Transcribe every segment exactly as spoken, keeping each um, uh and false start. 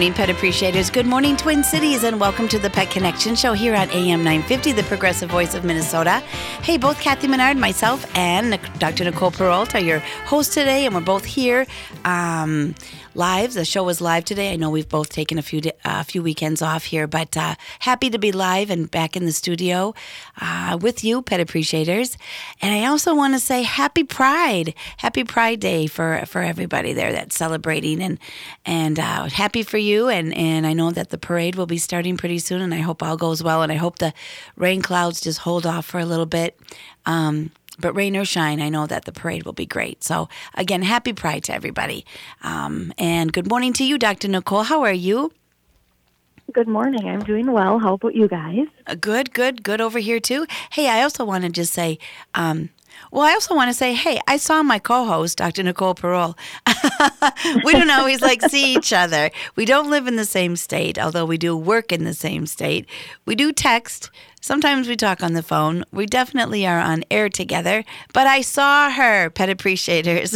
morning, pet appreciators. Good morning, Twin Cities, and welcome to the Pet Connection Show here on A M nine fifty, the progressive voice of Minnesota. Hey, both Kathy Minard, myself, and Doctor Nicole Peralta, your host today, and we're both here um, live. The show is live today. I know we've both taken a few a uh, few weekends off here, but uh, happy to be live and back in the studio uh, with you, pet appreciators. And I also want to say happy Pride. Happy Pride Day for, for everybody there that's celebrating, and and uh, happy for you, and, and I know that the parade will be starting pretty soon, and I hope all goes well, and I hope the rain clouds just hold off for a little bit. Um, but rain or shine, I know that the parade will be great. So, again, happy Pride to everybody. Um, and good morning to you, Doctor Nicole. How are you? Good morning. I'm doing well. How about you guys? Good, good, good over here, too. Hey, I also want to just say... Um, Well, I also want to say, hey, I saw my co-host, Doctor Nicole Peralta. We don't always like see each other. We don't live in the same state, although we do work in the same state. We do text. Sometimes we talk on the phone. We definitely are on air together. But I saw her, Pet Appreciators,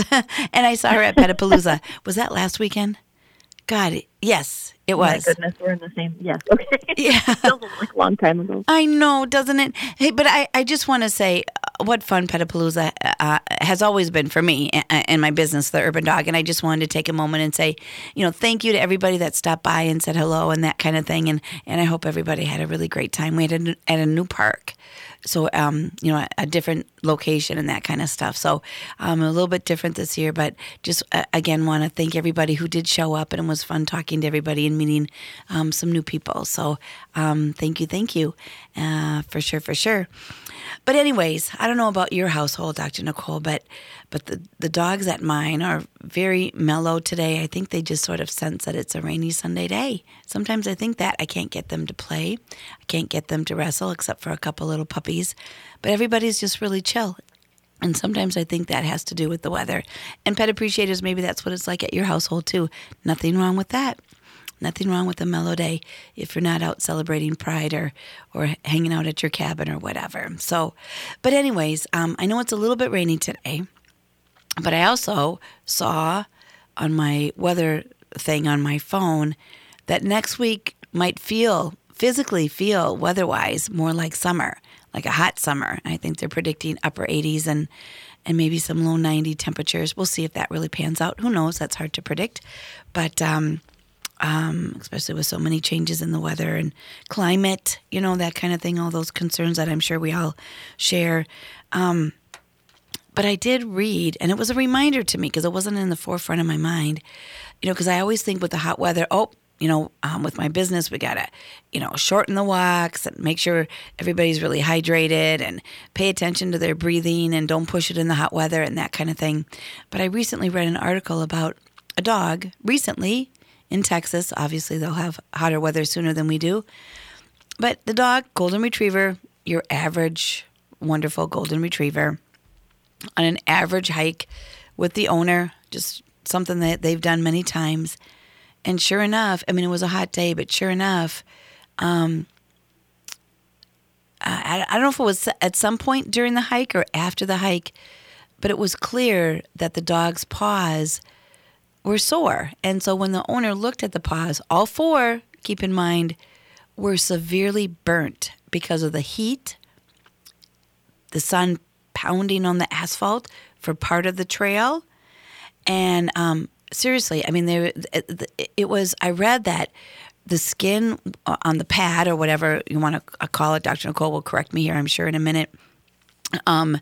and I saw her at Petapalooza. Was that last weekend? God, yes, it was. Oh my goodness, we're in the same, yes, okay. Yeah. It feels like a long time ago. I know, doesn't it? Hey, but I, I just want to say what fun Petapalooza uh, has always been for me and my business, The Urban Dog, and I just wanted to take a moment and say, you know, thank you to everybody that stopped by and said hello and that kind of thing, and, and I hope everybody had a really great time. We had a, at a new park. So, um, you know, a different location and that kind of stuff. So um, a little bit different this year, but just, uh, again, want to thank everybody who did show up, and it was fun talking to everybody and meeting um, some new people. So um, thank you, thank you, uh, for sure, for sure. But anyways, I don't know about your household, Doctor Nicole, but but the, the dogs at mine are very mellow today. I think they just sort of sense that it's a rainy Sunday day. Sometimes I think that I can't get them to play. I can't get them to wrestle except for a couple little puppies. But everybody's just really chill. And sometimes I think that has to do with the weather. And pet appreciators, maybe that's what it's like at your household too. Nothing wrong with that. Nothing wrong with a mellow day if you're not out celebrating Pride or, or hanging out at your cabin or whatever. So, but anyways, um, I know it's a little bit rainy today, but I also saw on my weather thing on my phone that next week might feel, physically feel weather-wise more like summer. Like a hot summer. I think they're predicting upper eighties and, and maybe some low ninety temperatures. We'll see if that really pans out. Who knows? That's hard to predict. But um, um, especially with so many changes in the weather and climate, you know, that kind of thing, all those concerns that I'm sure we all share. Um, but I did read, and it was a reminder to me because it wasn't in the forefront of my mind, you know, because I always think with the hot weather, oh, you know, um, with my business, we got to, you know, shorten the walks and make sure everybody's really hydrated and pay attention to their breathing and don't push it in the hot weather and that kind of thing. But I recently read an article about a dog recently in Texas. Obviously, they'll have hotter weather sooner than we do. But the dog, golden retriever, your average wonderful golden retriever, on an average hike with the owner, just something that they've done many times. And sure enough, I mean, it was a hot day, but sure enough, um, I, I don't know if it was at some point during the hike or after the hike, but it was clear that the dog's paws were sore. And so when the owner looked at the paws, all four, keep in mind, were severely burnt because of the heat, the sun pounding on the asphalt for part of the trail, and um seriously, I mean, they, it was, I read that the skin on the pad or whatever you want to call it, Doctor Nicole will correct me here, I'm sure, in a minute, um,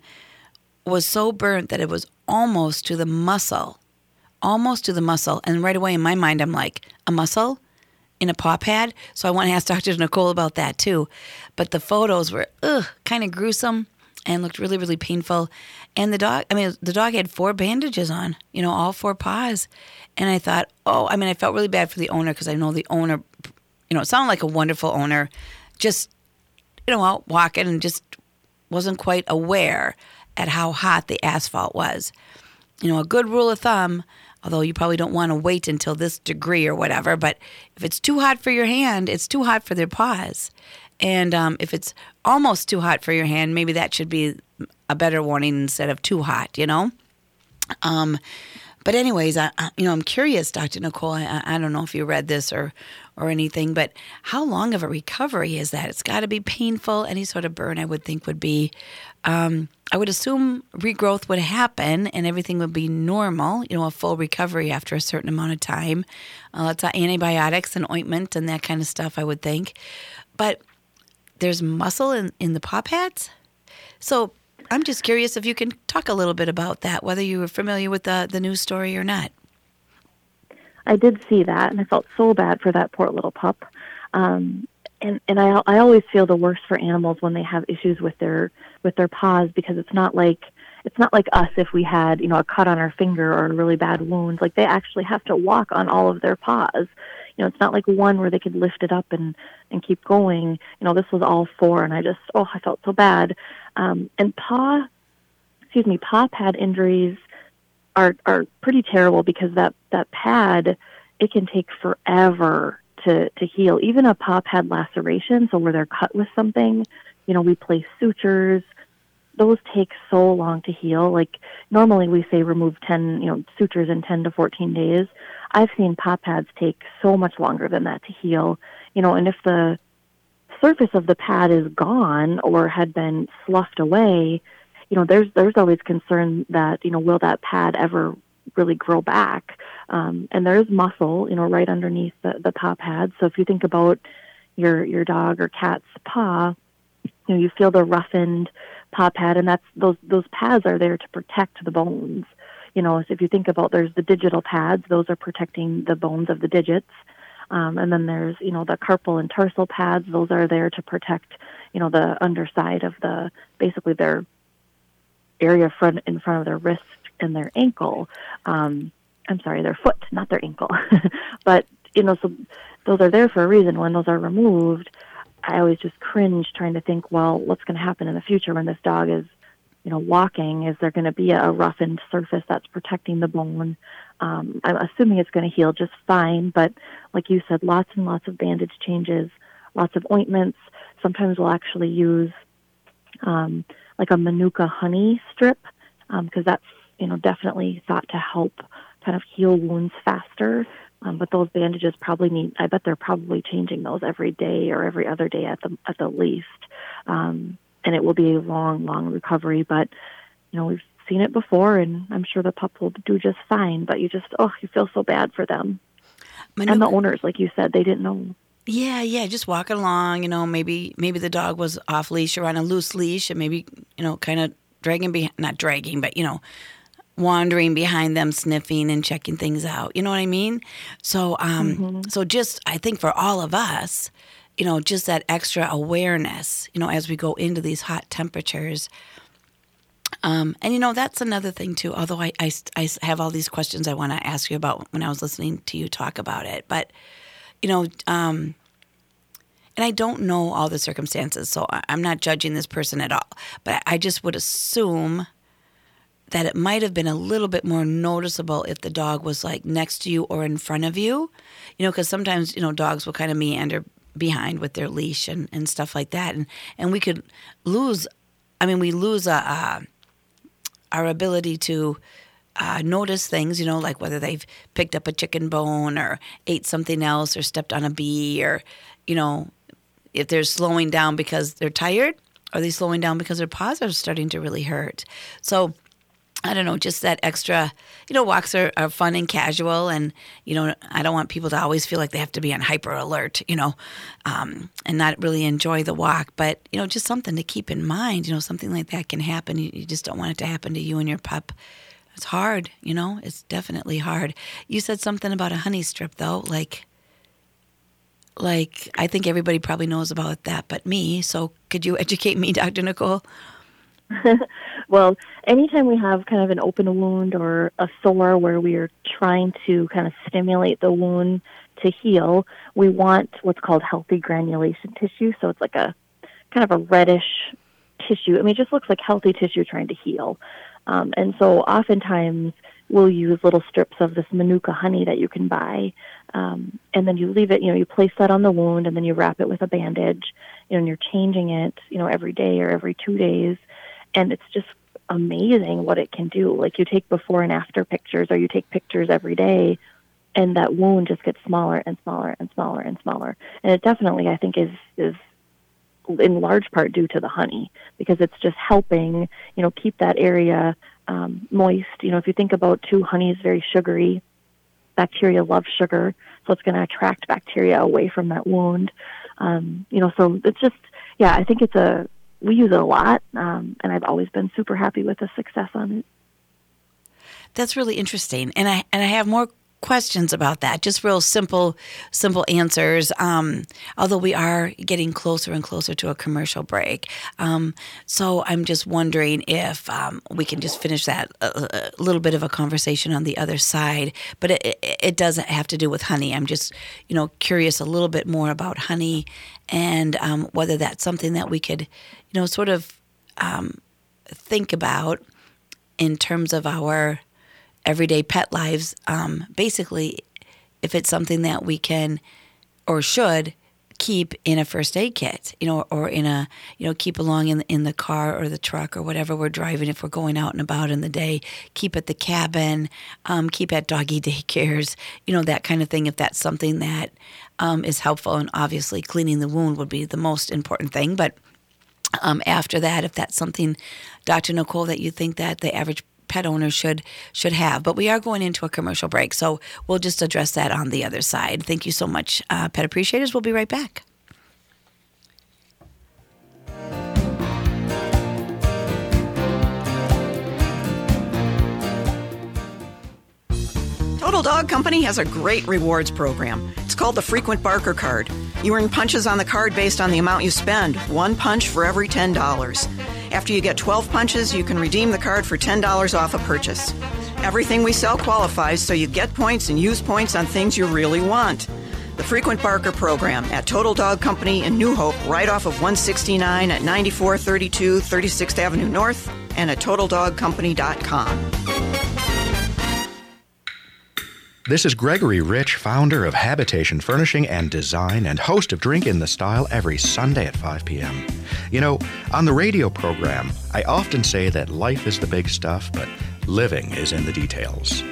was so burnt that it was almost to the muscle, almost to the muscle. And right away in my mind, I'm like, a muscle in a paw pad? So I want to ask Doctor Nicole about that too. But the photos were ugh, kind of gruesome and looked really, really painful. And the dog, I mean, the dog had four bandages on, you know, all four paws. And I thought, oh, I mean, I felt really bad for the owner because I know the owner, you know, it sounded like a wonderful owner, just, you know, out walking and just wasn't quite aware at how hot the asphalt was. You know, a good rule of thumb, although you probably don't want to wait until this degree or whatever, but if it's too hot for your hand, it's too hot for their paws. And um, if it's almost too hot for your hand, maybe that should be a better warning instead of too hot, you know? Um, But anyways, I, I you know, I'm curious, Doctor Nicole, I, I don't know if you read this or or anything, but how long of a recovery is that? It's got to be painful. Any sort of burn, I would think, would be, um, I would assume regrowth would happen and everything would be normal, you know, a full recovery after a certain amount of time. Uh, it's antibiotics and ointment and that kind of stuff, I would think. But there's muscle in, in the paw pads. So I'm just curious if you can talk a little bit about that, whether you were familiar with the, the news story or not. I did see that, and I felt so bad for that poor little pup. Um, and and I, I always feel the worst for animals when they have issues with their with their paws, because it's not like it's not like us if we had, you know, a cut on our finger or a really bad wound. Like, they actually have to walk on all of their paws. You know, it's not like one where they could lift it up and, and keep going. You know, this was all four, and I just, oh, I felt so bad. Um, and paw, excuse me, paw pad injuries are are pretty terrible, because that, that pad, it can take forever to, to heal. Even a paw pad laceration, so where they're cut with something, you know, we place sutures. Those take so long to heal. Like, normally we say remove ten, you know, sutures in ten to fourteen days. I've seen paw pads take so much longer than that to heal, you know, and if the surface of the pad is gone or had been sloughed away, you know, there's there's always concern that, you know, will that pad ever really grow back? Um, and there's muscle, you know, right underneath the, the paw pad. So if you think about your, your dog or cat's paw, you know, you feel the roughened paw pad, and that's those those pads are there to protect the bones. You know, so if you think about, there's the digital pads, those are protecting the bones of the digits. Um, and then there's, you know, the carpal and tarsal pads, those are there to protect, you know, the underside of the, basically their area front in front of their wrist and their ankle. Um, I'm sorry, their foot, not their ankle. But, you know, so those are there for a reason. When those are removed, I always just cringe trying to think, well, what's going to happen in the future when this dog is, you know, walking? Is there going to be a roughened surface that's protecting the bone? Um, I'm assuming it's going to heal just fine, but like you said, lots and lots of bandage changes, lots of ointments. Sometimes we'll actually use um, like a Manuka honey strip, because um, that's, you know, definitely thought to help kind of heal wounds faster. Um, but those bandages probably need, I bet they're probably changing those every day or every other day at the at the least. Um, and it will be a long, long recovery. But, you know, we've seen it before, and I'm sure the pup will do just fine. But you just, oh, you feel so bad for them. Manuka. And the owners, like you said, they didn't know. Yeah, yeah, just walking along, you know, maybe maybe the dog was off leash or on a loose leash, and maybe, you know, kind of dragging, behind, not dragging, but, you know, wandering behind them, sniffing and checking things out. You know what I mean? So, um, mm-hmm. so just, I think for all of us, you know, just that extra awareness, you know, as we go into these hot temperatures. Um, and, you know, that's another thing, too, although I, I, I have all these questions I want to ask you about when I was listening to you talk about it. But, you know, um, and I don't know all the circumstances, so I, I'm not judging this person at all. But I just would assume that it might have been a little bit more noticeable if the dog was, like, next to you or in front of you, you know, because sometimes, you know, dogs will kind of meander behind with their leash and, and stuff like that. And, and we could lose, I mean, we lose a, a, our ability to uh, notice things, you know, like whether they've picked up a chicken bone or ate something else or stepped on a bee, or, you know, if they're slowing down because they're tired, are they slowing down because their paws are starting to really hurt? So, I don't know, just that extra, you know, walks are, are fun and casual, and, you know, I don't want people to always feel like they have to be on hyper alert, you know, um, and not really enjoy the walk. But, you know, just something to keep in mind, you know, something like that can happen. You, you just don't want it to happen to you and your pup. It's hard, you know, it's definitely hard. You said something about a honey strip, though, like, like I think everybody probably knows about that but me. So could you educate me, Doctor Nicole? Well, anytime we have kind of an open wound or a sore where we are trying to kind of stimulate the wound to heal, we want what's called healthy granulation tissue. So it's like a kind of a reddish tissue. I mean, it just looks like healthy tissue trying to heal. Um, and so oftentimes we'll use little strips of this Manuka honey that you can buy. Um, and then you leave it, you know, you place that on the wound, and then you wrap it with a bandage, you know, and you're changing it, you know, every day or every two days. And it's just amazing what it can do. Like, you take before and after pictures, or you take pictures every day, and that wound just gets smaller and smaller and smaller and smaller. And it definitely, I think, is is in large part due to the honey, because it's just helping, you know, keep that area um, moist. You know, if you think about, too, honey is very sugary. Bacteria love sugar, so it's going to attract bacteria away from that wound. Um, you know, so it's just, yeah, I think it's a, we use it a lot, um, and I've always been super happy with the success on it. That's really interesting. And I and I have more questions about that, just real simple, simple answers, um, although we are getting closer and closer to a commercial break. Um, so I'm just wondering if um, we can just finish that a, a little bit of a conversation on the other side, but it, it doesn't have to do with honey. I'm just, you know, curious a little bit more about honey and um, whether that's something that we could, you know, sort of um, think about in terms of our everyday pet lives, um, basically, if it's something that we can or should keep in a first aid kit, you know, or in a, you know, keep along in in the car or the truck or whatever we're driving, if we're going out and about in the day, keep at the cabin, um, keep at doggy daycares, you know, that kind of thing, if that's something that um, is helpful. And obviously cleaning the wound would be the most important thing. But um, after that, if that's something, Doctor Nicole, that you think that the average pet owners should should have. But we are going into a commercial break, so we'll just address that on the other side. Thank you so much, uh, Pet Appreciators. We'll be right back. Total Dog Company has a great rewards program. It's called the Frequent Barker Card. You earn punches on the card based on the amount you spend, one punch for every ten dollars. After you get twelve punches, you can redeem the card for ten dollars off a purchase. Everything we sell qualifies, so you get points and use points on things you really want. The Frequent Barker program at Total Dog Company in New Hope, right off of one sixty-nine at ninety-four thirty-two thirty-sixth Avenue North, and at total dog company dot com. This is Gregory Rich, founder of Habitation Furnishing and Design and host of Drink in the Style every Sunday at five p.m. You know, on the radio program, I often say that life is the big stuff, but living is in the details.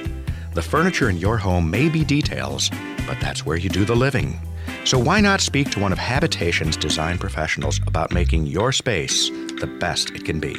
The furniture in your home may be details, but that's where you do the living. So why not speak to one of Habitation's design professionals about making your space the best it can be?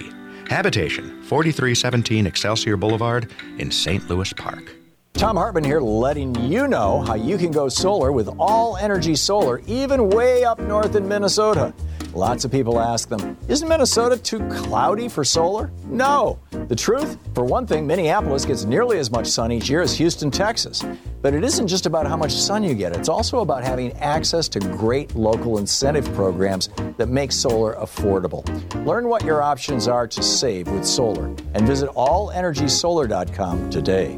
Habitation, forty-three seventeen Excelsior Boulevard in Saint Louis Park. Tom Hartman here, letting you know how you can go solar with All Energy Solar, even way up north in Minnesota. Lots of people ask them, isn't Minnesota too cloudy for solar? No. The truth, for one thing, Minneapolis gets nearly as much sun each year as Houston, Texas. But it isn't just about how much sun you get. It's also about having access to great local incentive programs that make solar affordable. Learn what your options are to save with solar and visit all energy solar dot com today.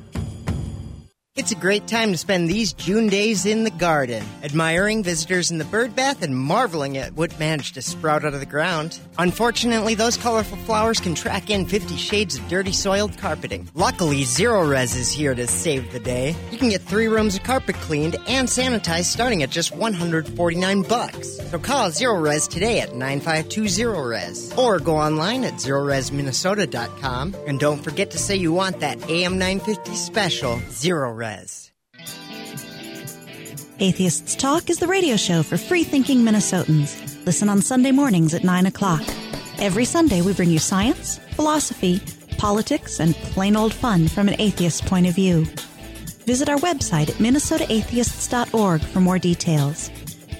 It's a great time to spend these June days in the garden, admiring visitors in the bird bath and marveling at what managed to sprout out of the ground. Unfortunately, those colorful flowers can track in fifty shades of dirty soiled carpeting. Luckily, Zero Res is here to save the day. You can get three rooms of carpet cleaned and sanitized starting at just one hundred forty-nine bucks. So call Zero Res today at nine five two zero res or go online at zero res minnesota dot com. And don't forget to say you want that A M nine fifty special, Zero Res. Atheists Talk is the radio show for free-thinking Minnesotans. Listen on Sunday mornings at nine o'clock. Every Sunday we bring you science, philosophy, politics, and plain old fun from an atheist point of view. Visit our website at minnesota atheists dot org for more details.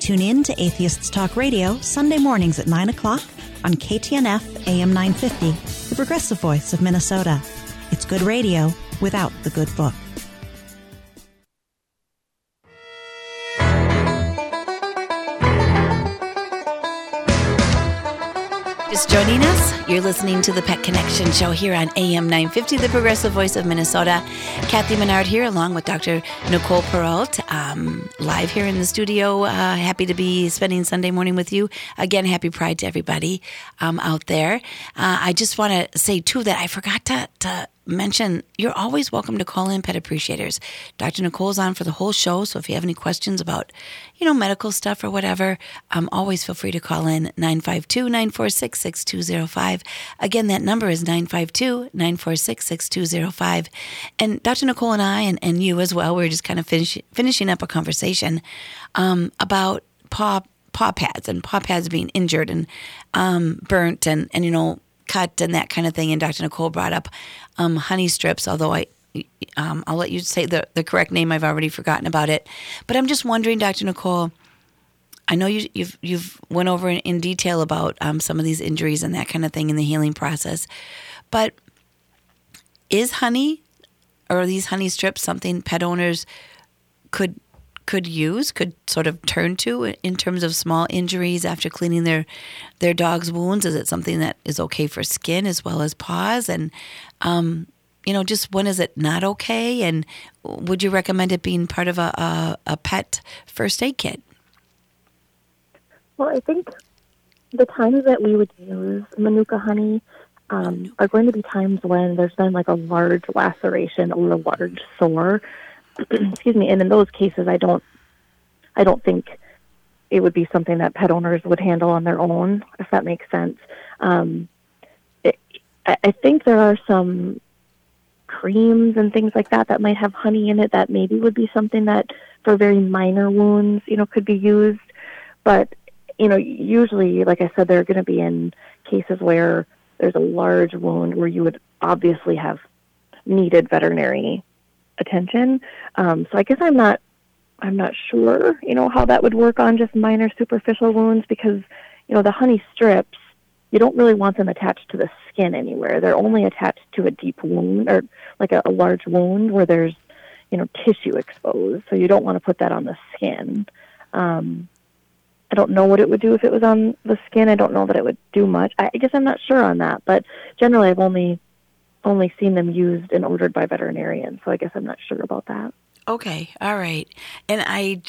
Tune in to Atheists Talk Radio Sunday mornings at nine o'clock on K T N F A M nine fifty, the progressive voice of Minnesota. It's good radio without the good book. joining us. You're listening to the Pet Connection Show here on A M nine fifty, the progressive voice of Minnesota. Kathy Minard here along with Doctor Nicole Peralta, um, live here in the studio. Uh, happy to be spending Sunday morning with you. Again, happy Pride to everybody um, out there. Uh, I just want to say, too, that I forgot to... to mention, you're always welcome to call in, Pet Appreciators. Doctor Nicole's on for the whole show, so if you have any questions about, you know, medical stuff or whatever, um, always feel free to call in nine five two, nine four six, six two zero five. Again, that number is nine five two, nine four six, six two zero five. And Doctor Nicole and I, and, and you as well, we we're just kind of finish, finishing up a conversation um, about paw paw pads and paw pads being injured and um, burnt and, and, you know, cut and that kind of thing. And Doctor Nicole brought up um, honey strips, although I, um, I'll let you say the, the correct name. I've already forgotten about it. But I'm just wondering, Doctor Nicole, I know you, you've you've went over in, in detail about um, some of these injuries and that kind of thing in the healing process. But is honey or these honey strips something pet owners could could use, could sort of turn to in terms of small injuries after cleaning their their dog's wounds? Is it something that is okay for skin as well as paws? And, um, you know, just when is it not okay? And would you recommend it being part of a, a, a pet first aid kit? Well, I think the times that we would use Manuka honey um, are going to be times when there's been like a large laceration or a large sore. Excuse me. And in those cases, I don't, I don't think it would be something that pet owners would handle on their own, if that makes sense. Um, it, I think there are some creams and things like that that might have honey in it that maybe would be something that for very minor wounds, you know, could be used. But, you know, usually, like I said, they're going to be in cases where there's a large wound where you would obviously have needed veterinary attention. Um, so I guess I'm not, I'm not sure, you know, how that would work on just minor superficial wounds, because, you know, the honey strips, you don't really want them attached to the skin anywhere. They're only attached to a deep wound or like a, a large wound where there's, you know, tissue exposed. So you don't want to put that on the skin. Um, I don't know what it would do if it was on the skin. I don't know that it would do much. I, I guess I'm not sure on that, but generally I've only only seen them used and ordered by veterinarians, so I guess I'm not sure about that. Okay, all right. And I,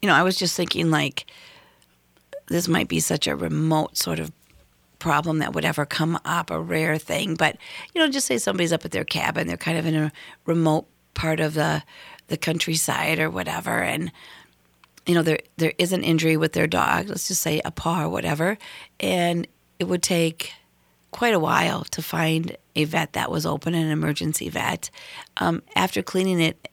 you know, I was just thinking, like, this might be such a remote sort of problem that would ever come up, a rare thing, but, you know, just say somebody's up at their cabin, they're kind of in a remote part of the the countryside or whatever, and, you know, there there is an injury with their dog, let's just say a paw or whatever, and it would take quite a while to find a vet that was open, an emergency vet. Um, after cleaning it,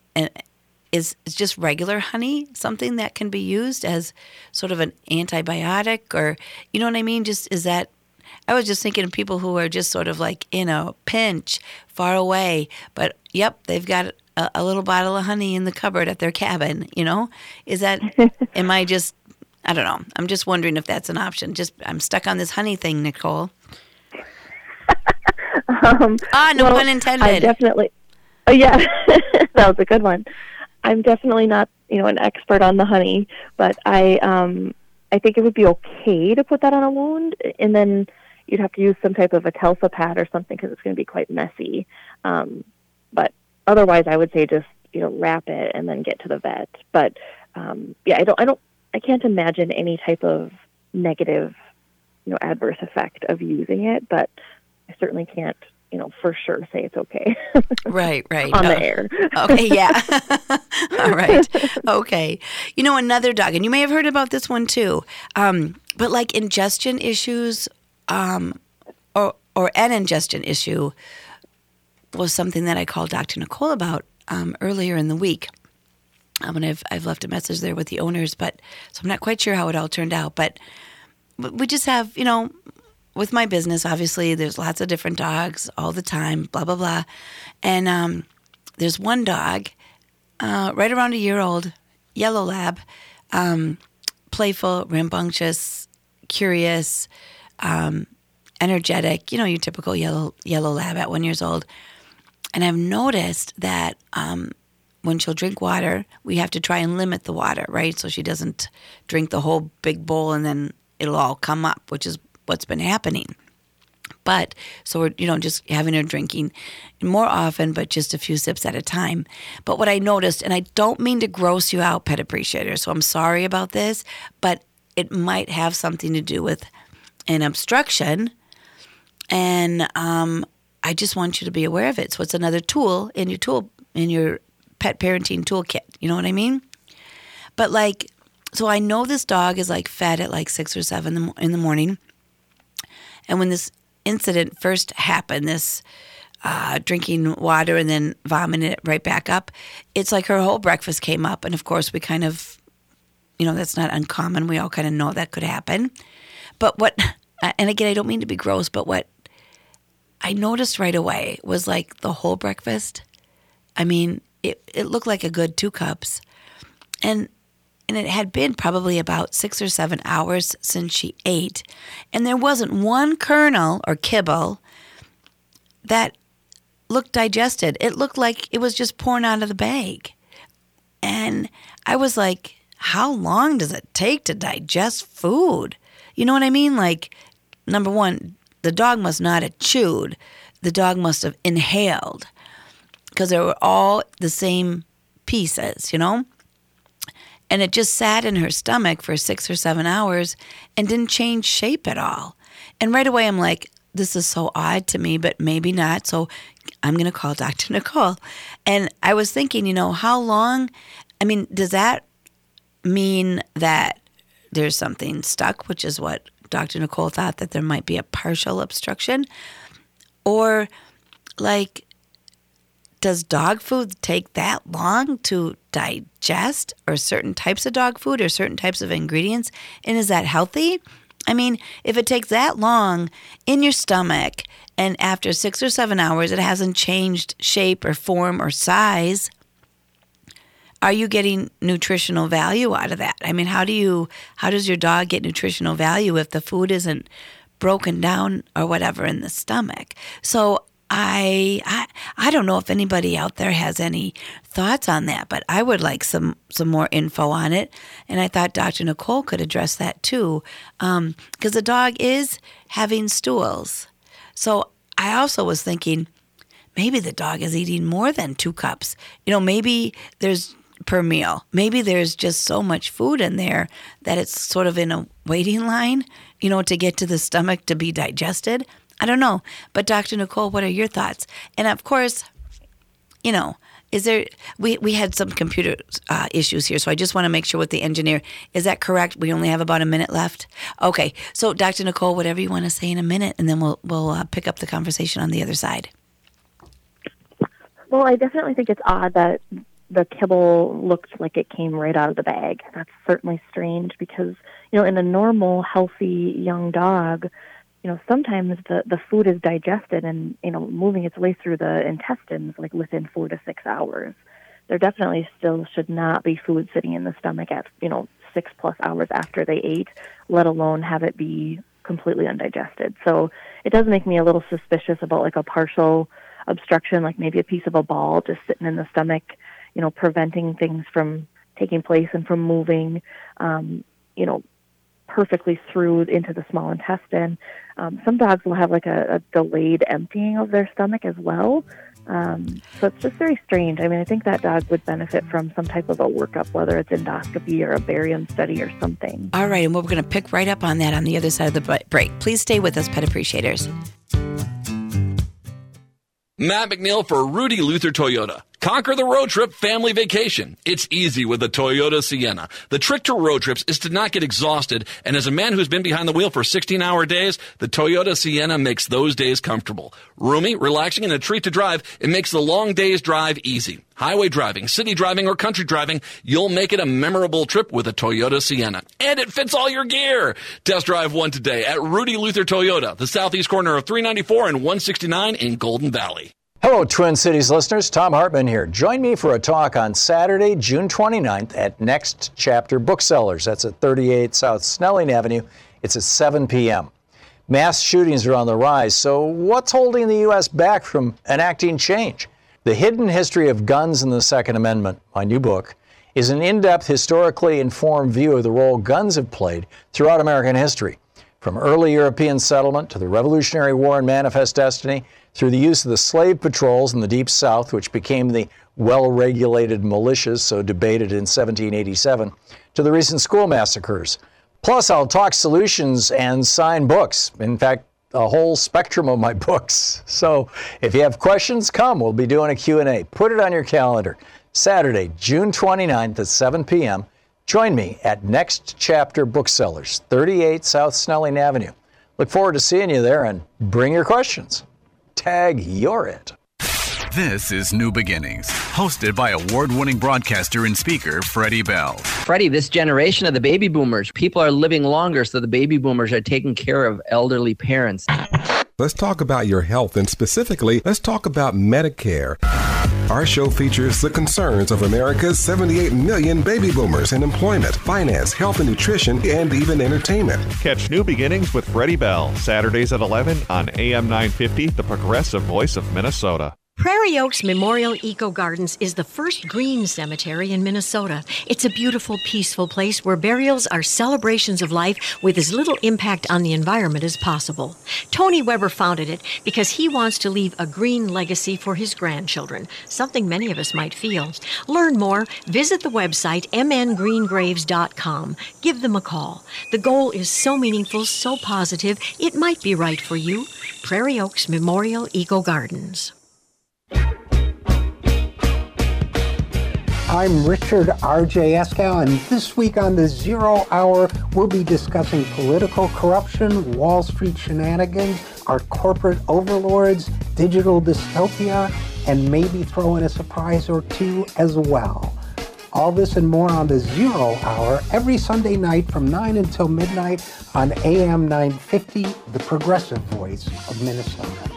is just regular honey something that can be used as sort of an antibiotic, or, you know what I mean? Just is that, I was just thinking of people who are just sort of like in a pinch, far away, but yep, they've got a, a little bottle of honey in the cupboard at their cabin, you know? Is that, am I just, I don't know. I'm just wondering if that's an option. Just, I'm stuck on this honey thing, Nicole. Um, ah, no well, pun intended. I definitely, oh yeah, that was a good one. I'm definitely not, you know, an expert on the honey, but I, um, I think it would be okay to put that on a wound, and then you'd have to use some type of a Telfa pad or something because it's going to be quite messy. Um, but otherwise, I would say just, you know, wrap it and then get to the vet. But um, yeah, I don't, I don't, I can't imagine any type of negative, you know, adverse effect of using it, but I certainly can't, you know, for sure say it's okay. Right, right. On no. the air. Okay, yeah. All right. Okay. You know, another dog, and you may have heard about this one too, um, but like ingestion issues um, or, or an ingestion issue was something that I called Doctor Nicole about um, earlier in the week. Um, and I've, I've left a message there with the owners, but so I'm not quite sure how it all turned out. But we just have, you know, with my business, obviously, there's lots of different dogs all the time, blah, blah, blah. And um, there's one dog, uh, right around a year old, yellow lab, um, playful, rambunctious, curious, um, energetic, you know, your typical yellow yellow lab at one year old. And I've noticed that um, when she'll drink water, we have to try and limit the water, right? So she doesn't drink the whole big bowl and then it'll all come up, which is what's been happening. But so we're, you know, just having or drinking more often, but just a few sips at a time. But what I noticed, and I don't mean to gross you out, pet appreciators, so I'm sorry about this, but it might have something to do with an obstruction. And um, I just want you to be aware of it. So it's another tool in your tool in your pet parenting toolkit. You know what I mean? But like, so I know this dog is like fed at like six or seven in the morning. And when this incident first happened, this uh, drinking water and then vomiting it right back up, it's like her whole breakfast came up. And of course, we kind of, you know, that's not uncommon. We all kind of know that could happen. But what, and again, I don't mean to be gross, but what I noticed right away was like the whole breakfast. I mean, it, it looked like a good two cups. And and it had been probably about six or seven hours since she ate. And there wasn't one kernel or kibble that looked digested. It looked like it was just pouring out of the bag. And I was like, how long does it take to digest food? You know what I mean? Like, number one, the dog must not have chewed. The dog must have inhaled because they were all the same pieces, you know? And it just sat in her stomach for six or seven hours and didn't change shape at all. And right away I'm like, this is so odd to me, but maybe not. So I'm going to call Doctor Nicole. And I was thinking, you know, how long? I mean, does that mean that there's something stuck, which is what Doctor Nicole thought, that there might be a partial obstruction? Or like, does dog food take that long to digest, or certain types of dog food or certain types of ingredients? And is that healthy? I mean, if it takes that long in your stomach and after six or seven hours it hasn't changed shape or form or size, are you getting nutritional value out of that? I mean, how do you, how does your dog get nutritional value if the food isn't broken down or whatever in the stomach? So I, I I don't know if anybody out there has any thoughts on that, but I would like some, some more info on it. And I thought Doctor Nicole could address that too, because um, the dog is having stools. So I also was thinking maybe the dog is eating more than two cups. You know, maybe there's per meal. Maybe there's just so much food in there that it's sort of in a waiting line, you know, to get to the stomach to be digested. I don't know. But Doctor Nicole, what are your thoughts? And of course, you know, is there, we, we had some computer uh, issues here, so I just want to make sure with the engineer, is that correct? We only have about a minute left? Okay. So Doctor Nicole, whatever you want to say in a minute, and then we'll, we'll uh, pick up the conversation on the other side. Well, I definitely think it's odd that the kibble looked like it came right out of the bag. That's certainly strange because, you know, in a normal, healthy, young dog, you know, sometimes the, the food is digested and, you know, moving its way through the intestines like within four to six hours. There definitely still should not be food sitting in the stomach at, you know, six plus hours after they ate, let alone have it be completely undigested. So it does make me a little suspicious about like a partial obstruction, like maybe a piece of a ball just sitting in the stomach, you know, preventing things from taking place and from moving, um, you know, perfectly through into the small intestine. Um, some dogs will have like a, a delayed emptying of their stomach as well. Um, so it's just very strange. I mean, I think that dog would benefit from some type of a workup, whether it's endoscopy or a barium study or something. All right, and we're going to pick right up on that on the other side of the break. Please stay with us, pet appreciators. Matt McNeil for Rudy Luther Toyota. Conquer the road trip family vacation. It's easy with the Toyota Sienna. The trick to road trips is to not get exhausted, and as a man who's been behind the wheel for sixteen-hour days, the Toyota Sienna makes those days comfortable. Roomy, relaxing, and a treat to drive, it makes the long day's drive easy. Highway driving, city driving, or country driving, you'll make it a memorable trip with a Toyota Sienna. And it fits all your gear! Test drive one today at Rudy Luther Toyota, the southeast corner of three ninety-four and one sixty-nine in Golden Valley. Hello, Twin Cities listeners. Tom Hartman here. Join me for a talk on Saturday, June twenty-ninth at Next Chapter Booksellers. That's at thirty-eight South Snelling Avenue. It's at seven p.m. Mass shootings are on the rise, so what's holding the U S back from enacting change? The Hidden History of Guns and the Second Amendment, my new book, is an in-depth, historically informed view of the role guns have played throughout American history. From early European settlement to the Revolutionary War and Manifest Destiny, through the use of the slave patrols in the Deep South, which became the well-regulated militias so debated in seventeen eighty-seven, to the recent school massacres. Plus, I'll talk solutions and sign books. In fact, a whole spectrum of my books. So if you have questions, come. We'll be doing a Q and A. Put it on your calendar. Saturday, June twenty-ninth at seven p.m. Join me at Next Chapter Booksellers, thirty-eight South Snelling Avenue. Look forward to seeing you there, and bring your questions. Tag, you're it. This is New Beginnings, hosted by award-winning broadcaster and speaker, Freddie Bell. Freddie, this generation of the baby boomers, people are living longer, so the baby boomers are taking care of elderly parents. Let's talk about your health, and specifically, let's talk about Medicare. Our show features the concerns of America's seventy-eight million baby boomers in employment, finance, health and nutrition, and even entertainment. Catch New Beginnings with Freddie Bell, Saturdays at eleven on A M nine fifty, the progressive voice of Minnesota. Prairie Oaks Memorial Eco Gardens is the first green cemetery in Minnesota. It's a beautiful, peaceful place where burials are celebrations of life with as little impact on the environment as possible. Tony Weber founded it because he wants to leave a green legacy for his grandchildren, something many of us might feel. Learn more. Visit the website m n green graves dot com. Give them a call. The goal is so meaningful, so positive, it might be right for you. Prairie Oaks Memorial Eco Gardens. I'm Richard R J. Eskow, and this week on The Zero Hour, we'll be discussing political corruption, Wall Street shenanigans, our corporate overlords, digital dystopia, and maybe throw in a surprise or two as well. All this and more on The Zero Hour every Sunday night from nine until midnight on A M nine fifty, the progressive voice of Minnesota.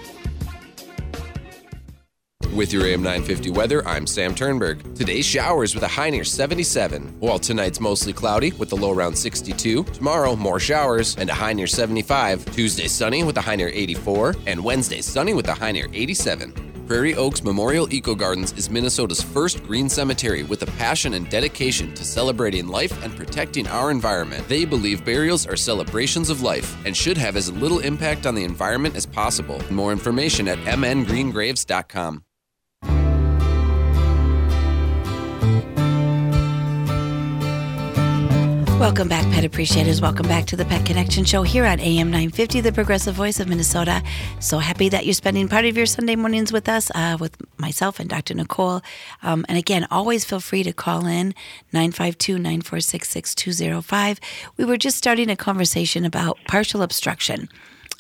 With your A M nine fifty weather, I'm Sam Turnberg. Today's showers with a high near seventy-seven, while tonight's mostly cloudy with a low around sixty-two. Tomorrow, more showers and a high near seventy-five. Tuesday, sunny with a high near eighty-four. And Wednesday, sunny with a high near eighty-seven. Prairie Oaks Memorial Eco Gardens is Minnesota's first green cemetery with a passion and dedication to celebrating life and protecting our environment. They believe burials are celebrations of life and should have as little impact on the environment as possible. More information at m n green graves dot com. Welcome back, Pet Appreciators. Welcome back to the Pet Connection Show here on A M nine fifty, the progressive voice of Minnesota. So happy that you're spending part of your Sunday mornings with us, uh, with myself and Doctor Nicole. Um, and again, always feel free to call in, nine five two, nine four six, six two zero five. We were just starting a conversation about partial obstruction.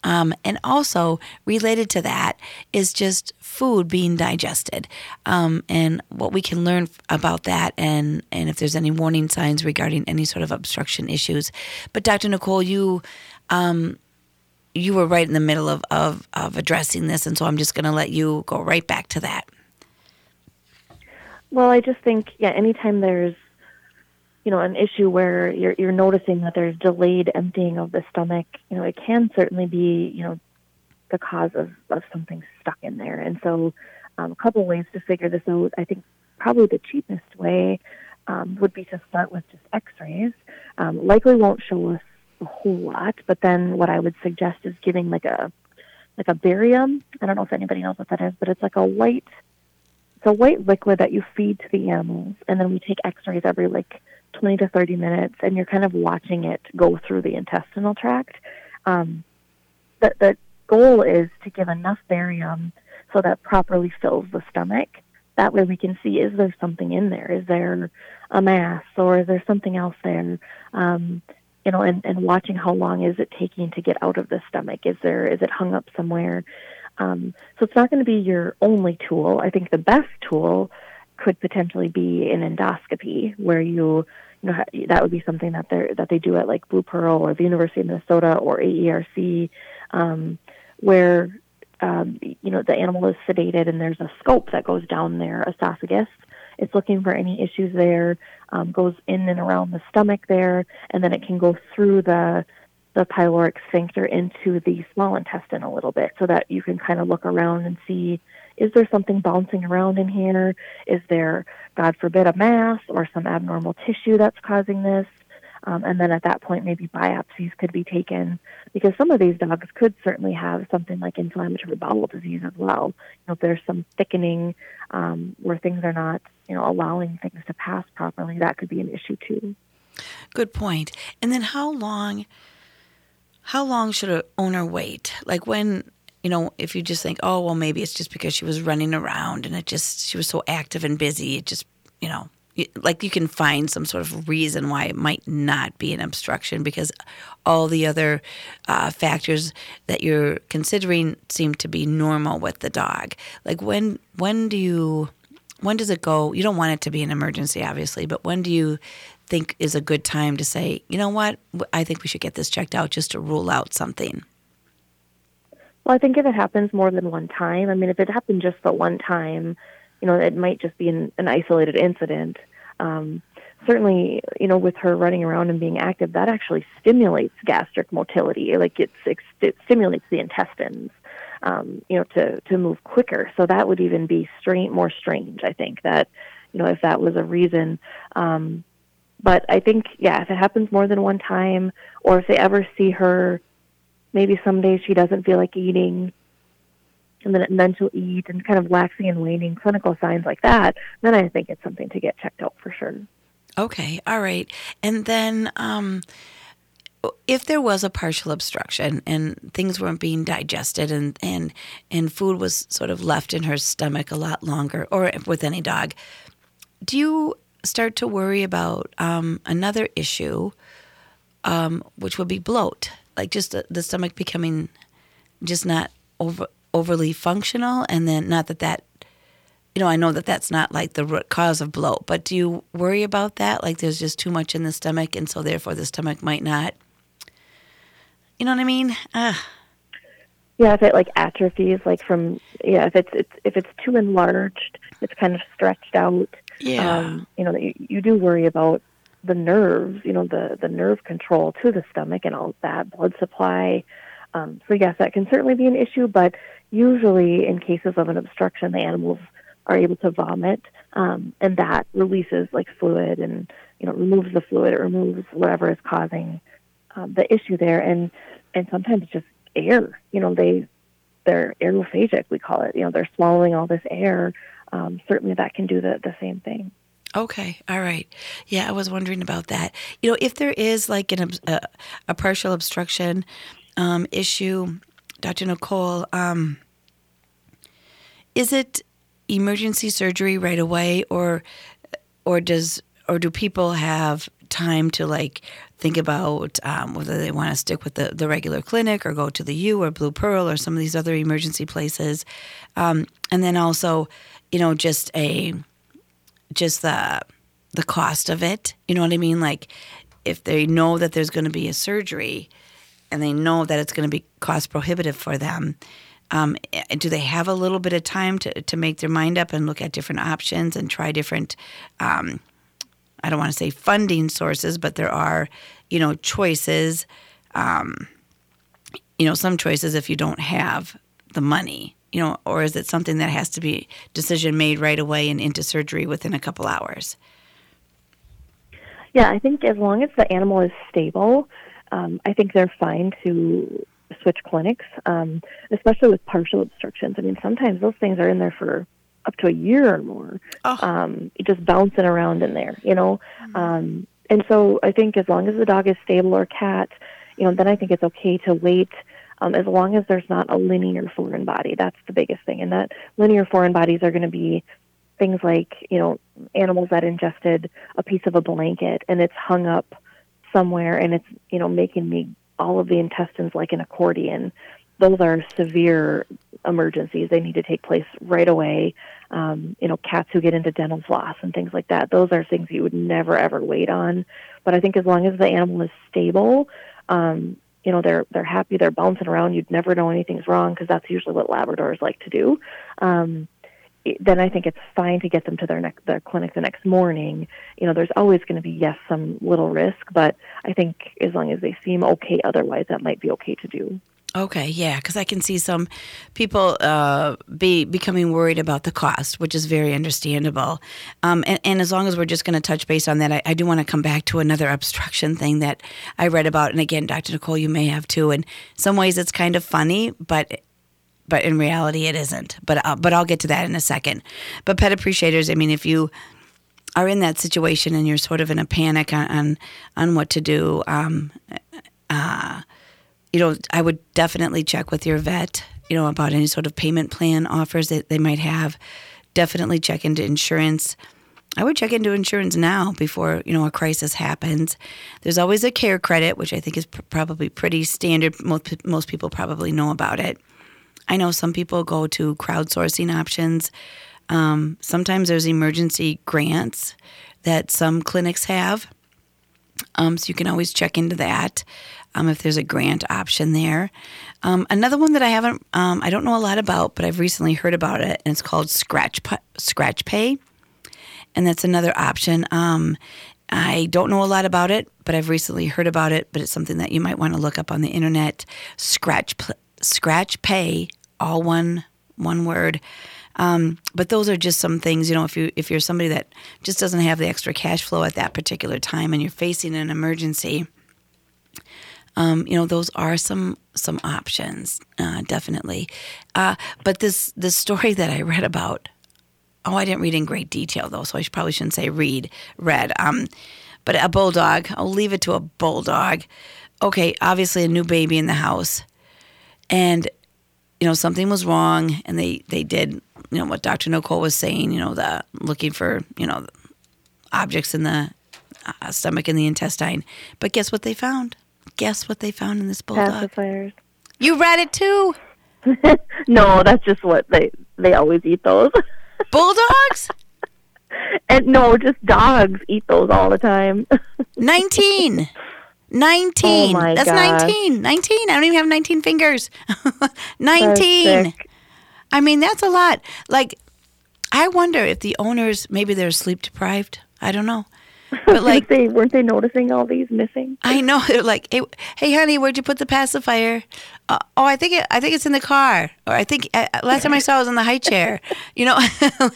Um, and also related to that is just food being digested, um, and what we can learn about that, and, and if there's any warning signs regarding any sort of obstruction issues. But Doctor Nicole, you um, you were right in the middle of, of, of addressing this, and so I'm just going to let you go right back to that. Well, I just think, yeah, anytime there's, you know, an issue where you're you're noticing that there's delayed emptying of the stomach, you know, it can certainly be, you know, the cause of, of something stuck in there. And so um, a couple ways to figure this out. I think probably the cheapest way um, would be to start with just x-rays. Um, likely won't show us a whole lot, but then what I would suggest is giving like a like a barium. I don't know if anybody knows what that is, but it's like a white, it's a white liquid that you feed to the animals, and then we take x-rays every like twenty to thirty minutes, and you're kind of watching it go through the intestinal tract. Um, the, the goal is to give enough barium so that properly fills the stomach. That way we can see, is there something in there? Is there a mass, or is there something else there? Um, you know, and, and watching how long is it taking to get out of the stomach? Is there, is it hung up somewhere? Um, so it's not going to be your only tool. I think the best tool could potentially be an endoscopy, where you, you know, that would be something that they that they do at like Blue Pearl or the University of Minnesota or A E R C, um, where um, you know, the animal is sedated and there's a scope that goes down their esophagus. It's looking for any issues there, um, goes in and around the stomach there, and then it can go through the the pyloric sphincter into the small intestine a little bit, so that you can kind of look around and see, is there something bouncing around in here? Is there, God forbid, a mass or some abnormal tissue that's causing this? Um, and then at that point, maybe biopsies could be taken, because some of these dogs could certainly have something like inflammatory bowel disease as well. You know, if there's some thickening um, where things are not, you know, allowing things to pass properly, that could be an issue too. Good point. And then how long, how long should an owner wait? Like when, you know, if you just think, oh, well, maybe it's just because she was running around and it just, she was so active and busy, it just, you know. Like you can find some sort of reason why it might not be an obstruction, because all the other uh, factors that you're considering seem to be normal with the dog. Like when when do you when does it go? You don't want it to be an emergency, obviously, but when do you think is a good time to say, you know what, I think we should get this checked out just to rule out something? Well, I think if it happens more than one time, I mean, if it happened just the one time, you know, it might just be an, an isolated incident. Um, certainly, you know, with her running around and being active, that actually stimulates gastric motility. Like it's, it stimulates the intestines, um, you know, to, to move quicker. So that would even be strain, more strange, I think, that, you know, if that was a reason. Um, but I think, yeah, if it happens more than one time, or if they ever see her, maybe some days she doesn't feel like eating, and then, and then she'll eat, and kind of waxing and waning, clinical signs like that, then I think it's something to get checked out for sure. Okay, all right. And then um, if there was a partial obstruction and things weren't being digested and, and, and food was sort of left in her stomach a lot longer, or with any dog, do you start to worry about um, another issue, um, which would be bloat, like just the, the stomach becoming just not over... overly functional? And then not that that, you know, I know that that's not like the root cause of bloat, but do you worry about that? Like there's just too much in the stomach, and so therefore the stomach might not, you know what I mean? Uh. Yeah, if it like atrophies, like from, yeah, if it's, it's if it's too enlarged, it's kind of stretched out. Yeah. Um, you know, you, you do worry about the nerves, you know, the, the nerve control to the stomach and all of that, blood supply. Um, so yes, that can certainly be an issue, but usually in cases of an obstruction, the animals are able to vomit, um, and that releases like fluid and, you know, removes the fluid, it removes whatever is causing um, the issue there. And, and sometimes just air, you know, they, they're aerophagic, we call it, you know, they're swallowing all this air. Um, certainly that can do the, the same thing. Okay. All right. Yeah, I was wondering about that. You know, if there is like an, a, a partial obstruction, Um, issue, Doctor Nicole, um, is it emergency surgery right away, or or does or do people have time to like think about um, whether they want to stick with the, the regular clinic or go to the U or Blue Pearl or some of these other emergency places, um, and then also, you know, just a just the the cost of it. You know what I mean? Like if they know that there's going to be a surgery, and they know that it's going to be cost prohibitive for them, um, do they have a little bit of time to, to make their mind up and look at different options and try different, um, I don't want to say funding sources, but there are, you know, choices, um, you know, some choices if you don't have the money, you know, or is it something that has to be decision made right away and into surgery within a couple hours? Yeah, I think as long as the animal is stable, Um, I think they're fine to switch clinics, um, especially with partial obstructions. I mean, sometimes those things are in there for up to a year or more, oh. um, just bouncing around in there, you know. Mm-hmm. Um, and so I think as long as the dog is stable, or cat, you know, then I think it's okay to wait, um, as long as there's not a linear foreign body. That's the biggest thing. And that linear foreign bodies are going to be things like, you know, animals that ingested a piece of a blanket and it's hung up somewhere, and it's, you know, making me all of the intestines like an accordion. Those are severe emergencies. They need to take place right away. Um, you know, cats who get into dental floss and things like that, those are things you would never, ever wait on. But I think as long as the animal is stable, um, you know, they're they're happy, they're bouncing around, you'd never know anything's wrong, because that's usually what Labradors like to do. Um then I think it's fine to get them to their next, their clinic the next morning. You know, there's always going to be, yes, some little risk, but I think as long as they seem okay otherwise, that might be okay to do. Okay, yeah, because I can see some people uh, be becoming worried about the cost, which is very understandable. Um, and, and as long as we're just going to touch base on that, I, I do want to come back to another obstruction thing that I read about. And again, Doctor Nicole, you may have too. In some ways, it's kind of funny, but but in reality, it isn't. But uh, but I'll get to that in a second. But pet appreciators, I mean, if you are in that situation and you're sort of in a panic on on, on what to do. Um, uh, You know, I would definitely check with your vet, you know, about any sort of payment plan offers that they might have. Definitely check into insurance. I would check into insurance now before, you know, a crisis happens. There's always a care credit, which I think is pr- probably pretty standard. Most, most people probably know about it. I know some people go to crowdsourcing options. Um, sometimes there's emergency grants that some clinics have. Um, so you can always check into that. Um, if there's a grant option there. Um, another one that I haven't, um, I don't know a lot about, but I've recently heard about it, and it's called Scratch P- Scratch Pay, and that's another option. Um, I don't know a lot about it, but I've recently heard about it, but it's something that you might want to look up on the internet. Scratch pl- Scratch Pay, all one one word. Um, but those are just some things, you know, if you if you're somebody that just doesn't have the extra cash flow at that particular time and you're facing an emergency. Um, you know, those are some some options, uh, definitely. Uh, but this this story that I read about, oh, I didn't read in great detail, though, so I probably shouldn't say read, read. Um, but a bulldog, I'll leave it to a bulldog. Okay, obviously a new baby in the house. And, you know, something was wrong, and they, they did, you know, what Doctor Nicole was saying, you know, the looking for, you know, objects in the uh, stomach and the intestine. But guess what they found? Guess what they found in this bulldog? Pacifiers. You read it too? No, that's just what they they always eat those. Bulldogs? And no, just dogs eat those all the time. nineteen. nineteen. Oh my that's gosh. nineteen. nineteen. I don't even have nineteen fingers. nineteen. I mean, that's a lot. Like, I wonder if the owners, maybe they're sleep deprived. I don't know. But like, they, weren't they noticing all these missing? I know. They're like, hey, hey honey, where'd you put the pacifier? Uh, oh, I think it, I think it's in the car. Or I think uh, last time I saw it was in the high chair. You know,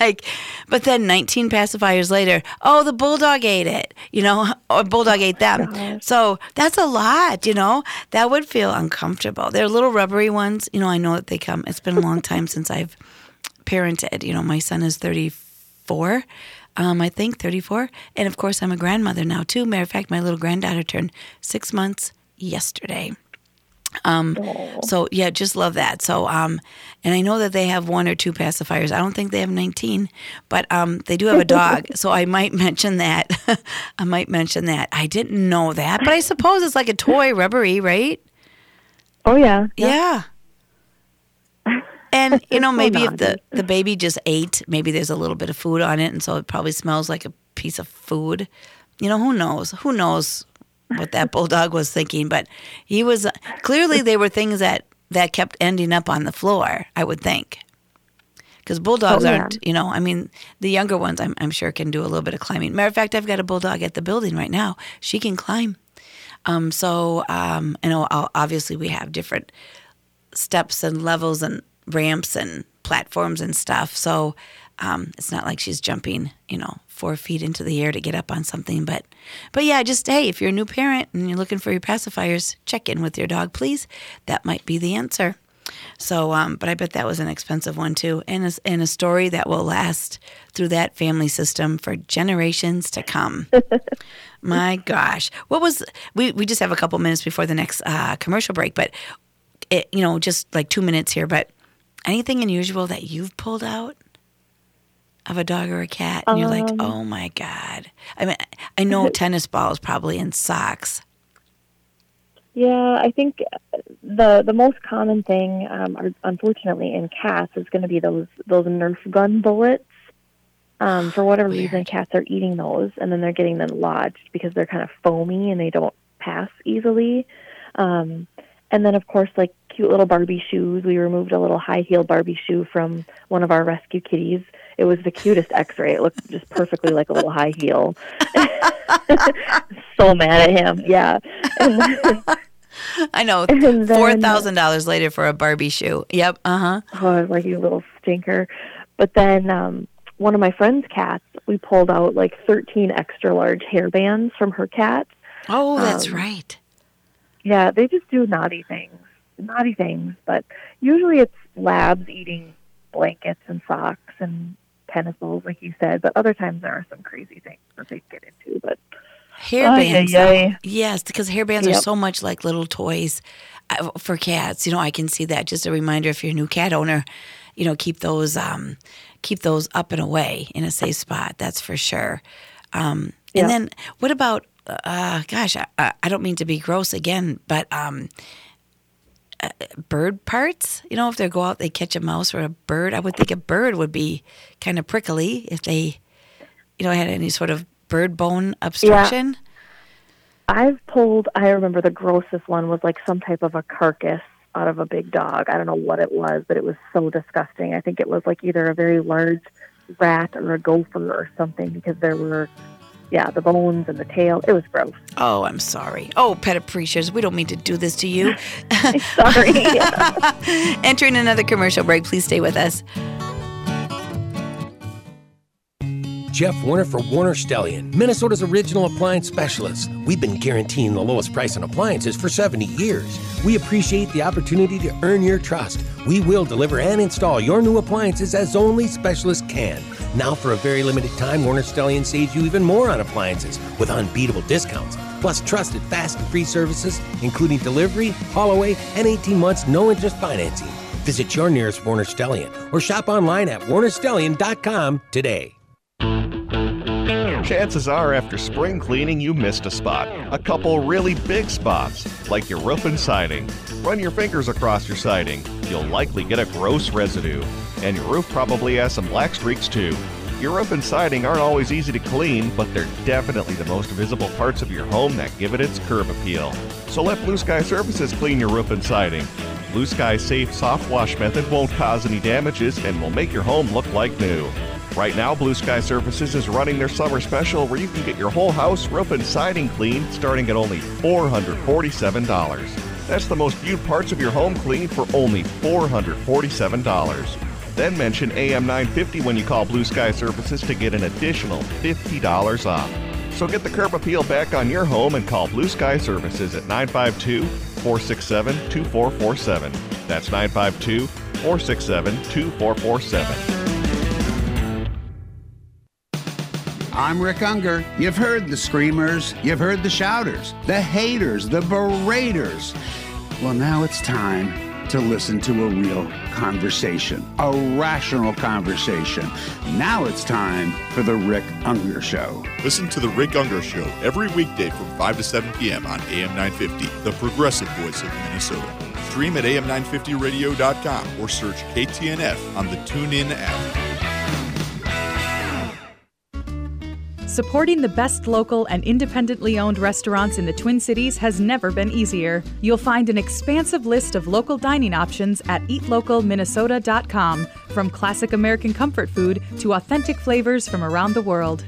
like, but then nineteen pacifiers later, oh, the bulldog ate it. You know, or bulldog ate them. Oh, so that's a lot. You know, that would feel uncomfortable. They're little rubbery ones. You know, I know that they come. It's been a long time since I've parented. You know, my son is thirty-four. Um, I think thirty-four. And, of course, I'm a grandmother now, too. Matter of fact, my little granddaughter turned six months yesterday. Um, so, yeah, just love that. So, um, and I know that they have one or two pacifiers. I don't think they have nineteen, but um, they do have a dog. So I might mention that. I might mention that. I didn't know that, but I suppose it's like a toy, rubbery, right? Oh, yeah. Yeah. yeah. And, you know, maybe if the, the baby just ate, maybe there's a little bit of food on it, and so it probably smells like a piece of food. You know, who knows? Who knows what that bulldog was thinking? But he was, clearly they were things that, that kept ending up on the floor, I would think. Because bulldogs oh, yeah. aren't, you know, I mean, the younger ones, I'm, I'm sure, can do a little bit of climbing. Matter of fact, I've got a bulldog at the building right now. She can climb. Um, so, um, you know, obviously we have different steps and levels and ramps and platforms and stuff, so um, it's not like she's jumping, you know, four feet into the air to get up on something. But, but yeah, just hey, if you're a new parent and you're looking for your pacifiers, check in with your dog, please. That might be the answer. So, um, but I bet that was an expensive one too, and a, and a story that will last through that family system for generations to come. My gosh, what was we? We just have a couple minutes before the next uh, commercial break, but it, you know, just like two minutes here, but. Anything unusual that you've pulled out of a dog or a cat? And um, you're like, oh, my God. I mean, I know tennis balls probably and socks. Yeah, I think the the most common thing, um, are, unfortunately, in cats is going to be those, those Nerf gun bullets. Um, for whatever Weird. reason, cats are eating those, and then they're getting them lodged because they're kind of foamy and they don't pass easily. Um, and then, of course, like, cute little Barbie shoes. We removed a little high-heeled Barbie shoe from one of our rescue kitties. It was the cutest x-ray. It looked just perfectly like a little high heel. So mad at him. Yeah. And then, I know. four thousand dollars later for a Barbie shoe. Yep. Uh-huh. Oh, like you little stinker. But then um, one of my friend's cats, we pulled out like thirteen extra large hairbands from her cat. Oh, that's um, right. Yeah, they just do naughty things. Naughty things. But usually it's labs eating blankets and socks and pencils, like you said. But other times there are some crazy things that they get into. But hairbands. Oh, yeah, yeah. Yes, because hairbands yep. are so much like little toys for cats. You know, I can see that. Just a reminder, if you're a new cat owner, you know, keep those um, keep those up and away in a safe spot. That's for sure. Um, and yep. then what about, uh, gosh, I, I don't mean to be gross again, but um, uh, bird parts? You know, if they go out, they catch a mouse or a bird. I would think a bird would be kind of prickly if they, you know, had any sort of bird bone obstruction. Yeah. I've pulled, I remember the grossest one was like some type of a carcass out of a big dog. I don't know what it was, but it was so disgusting. I think it was like either a very large rat or a gopher or something, because there were, yeah, the bones and the tail. It was gross. Oh, I'm sorry. Oh, pet appreciators, we don't mean to do this to you. Sorry. Entering another commercial break. Please stay with us. Jeff Warner for Warner Stellion, Minnesota's original appliance specialist. We've been guaranteeing the lowest price on appliances for seventy years. We appreciate the opportunity to earn your trust. We will deliver and install your new appliances as only specialists can. Now for a very limited time, Warner Stellion saves you even more on appliances with unbeatable discounts, plus trusted fast and free services, including delivery, haul away, and eighteen months no interest financing. Visit your nearest Warner Stellion or shop online at warner stellion dot com today. Chances are after spring cleaning you missed a spot. A couple really big spots, like your roof and siding. Run your fingers across your siding. You'll likely get a gross residue. And your roof probably has some black streaks too. Your roof and siding aren't always easy to clean, but they're definitely the most visible parts of your home that give it its curb appeal. So let Blue Sky Services clean your roof and siding. Blue Sky's safe soft wash method won't cause any damages and will make your home look like new. Right now, Blue Sky Services is running their summer special where you can get your whole house, roof, and siding cleaned starting at only four hundred forty-seven dollars. That's the most viewed parts of your home cleaned for only four hundred forty-seven dollars. Then mention A M nine fifty when you call Blue Sky Services to get an additional fifty dollars off. So get the curb appeal back on your home and call Blue Sky Services at nine five two, four six seven, two four four seven. That's nine five two, four six seven, two four four seven. I'm Rick Unger. You've heard the screamers, you've heard the shouters, the haters, the beraters. Well, now it's time to listen to a real conversation, a rational conversation. Now it's time for The Rick Unger Show. Listen to The Rick Unger Show every weekday from five to seven p.m. on A M nine fifty, the progressive voice of Minnesota. Stream at a m nine fifty radio dot com or search K T N F on the TuneIn app. Supporting the best local and independently owned restaurants in the Twin Cities has never been easier. You'll find an expansive list of local dining options at eat local minnesota dot com, from classic American comfort food to authentic flavors from around the world.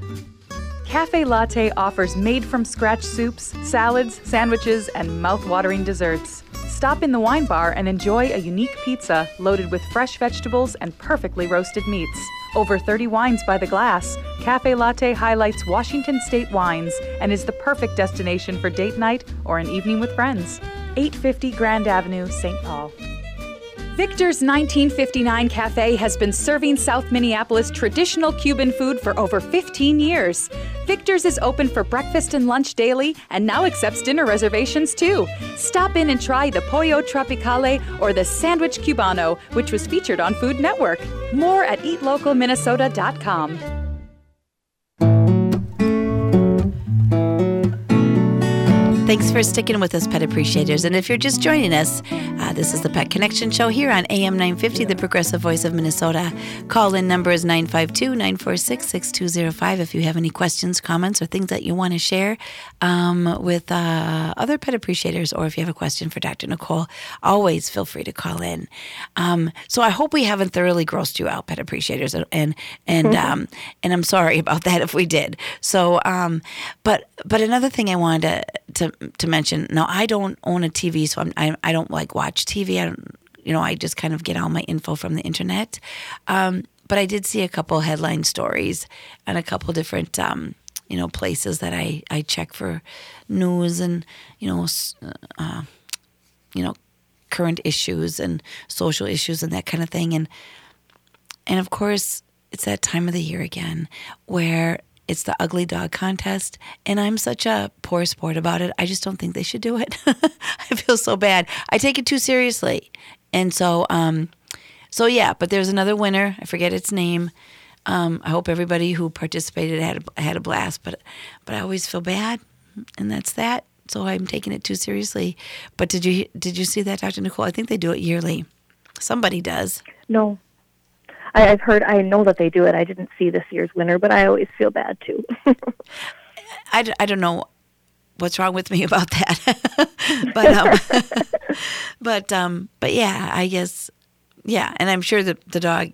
Cafe Latte offers made-from-scratch soups, salads, sandwiches, and mouth-watering desserts. Stop in the wine bar and enjoy a unique pizza loaded with fresh vegetables and perfectly roasted meats. Over thirty wines by the glass, Cafe Latte highlights Washington state wines and is the perfect destination for date night or an evening with friends. eight fifty Grand Avenue, Saint Paul. Victor's nineteen fifty-nine Cafe has been serving South Minneapolis traditional Cuban food for over fifteen years. Victor's is open for breakfast and lunch daily and now accepts dinner reservations too. Stop in and try the Pollo Tropicale or the Sandwich Cubano, which was featured on Food Network. More at eat local minnesota dot com. Thanks for sticking with us, Pet Appreciators. And if you're just joining us, uh, this is the Pet Connection Show here on A M nine fifty, the progressive voice of Minnesota. Call-in number is nine five two, nine four six, six two zero five if you have any questions, comments, or things that you want to share um, with uh, other Pet Appreciators, or if you have a question for Doctor Nicole, always feel free to call in. Um, so I hope we haven't thoroughly grossed you out, Pet Appreciators, and and and, mm-hmm. um, and I'm sorry about that if we did. So, um, but but another thing I wanted to, to to mention, now I don't own a T V, so I'm, I, I don't like watch T V. I don't, you know, I just kind of get all my info from the internet. Um, but I did see a couple headline stories and a couple different, um, you know, places that I, I check for news and, you know, uh, you know, current issues and social issues and that kind of thing. And, and of course, it's that time of the year again where it's the ugly dog contest, and I'm such a poor sport about it. I just don't think they should do it. I feel so bad. I take it too seriously. And so, um, so yeah, but there's another winner. I forget its name. Um, I hope everybody who participated had a, had a blast, but, but I always feel bad, and that's that. So I'm taking it too seriously. But did you, did you see that, Doctor Nicole? I think they do it yearly. Somebody does. No. I've heard, I know that they do it. I didn't see this year's winner, but I always feel bad, too. I, I don't know what's wrong with me about that. but, um, but, um, but yeah, I guess, yeah. And I'm sure that the dog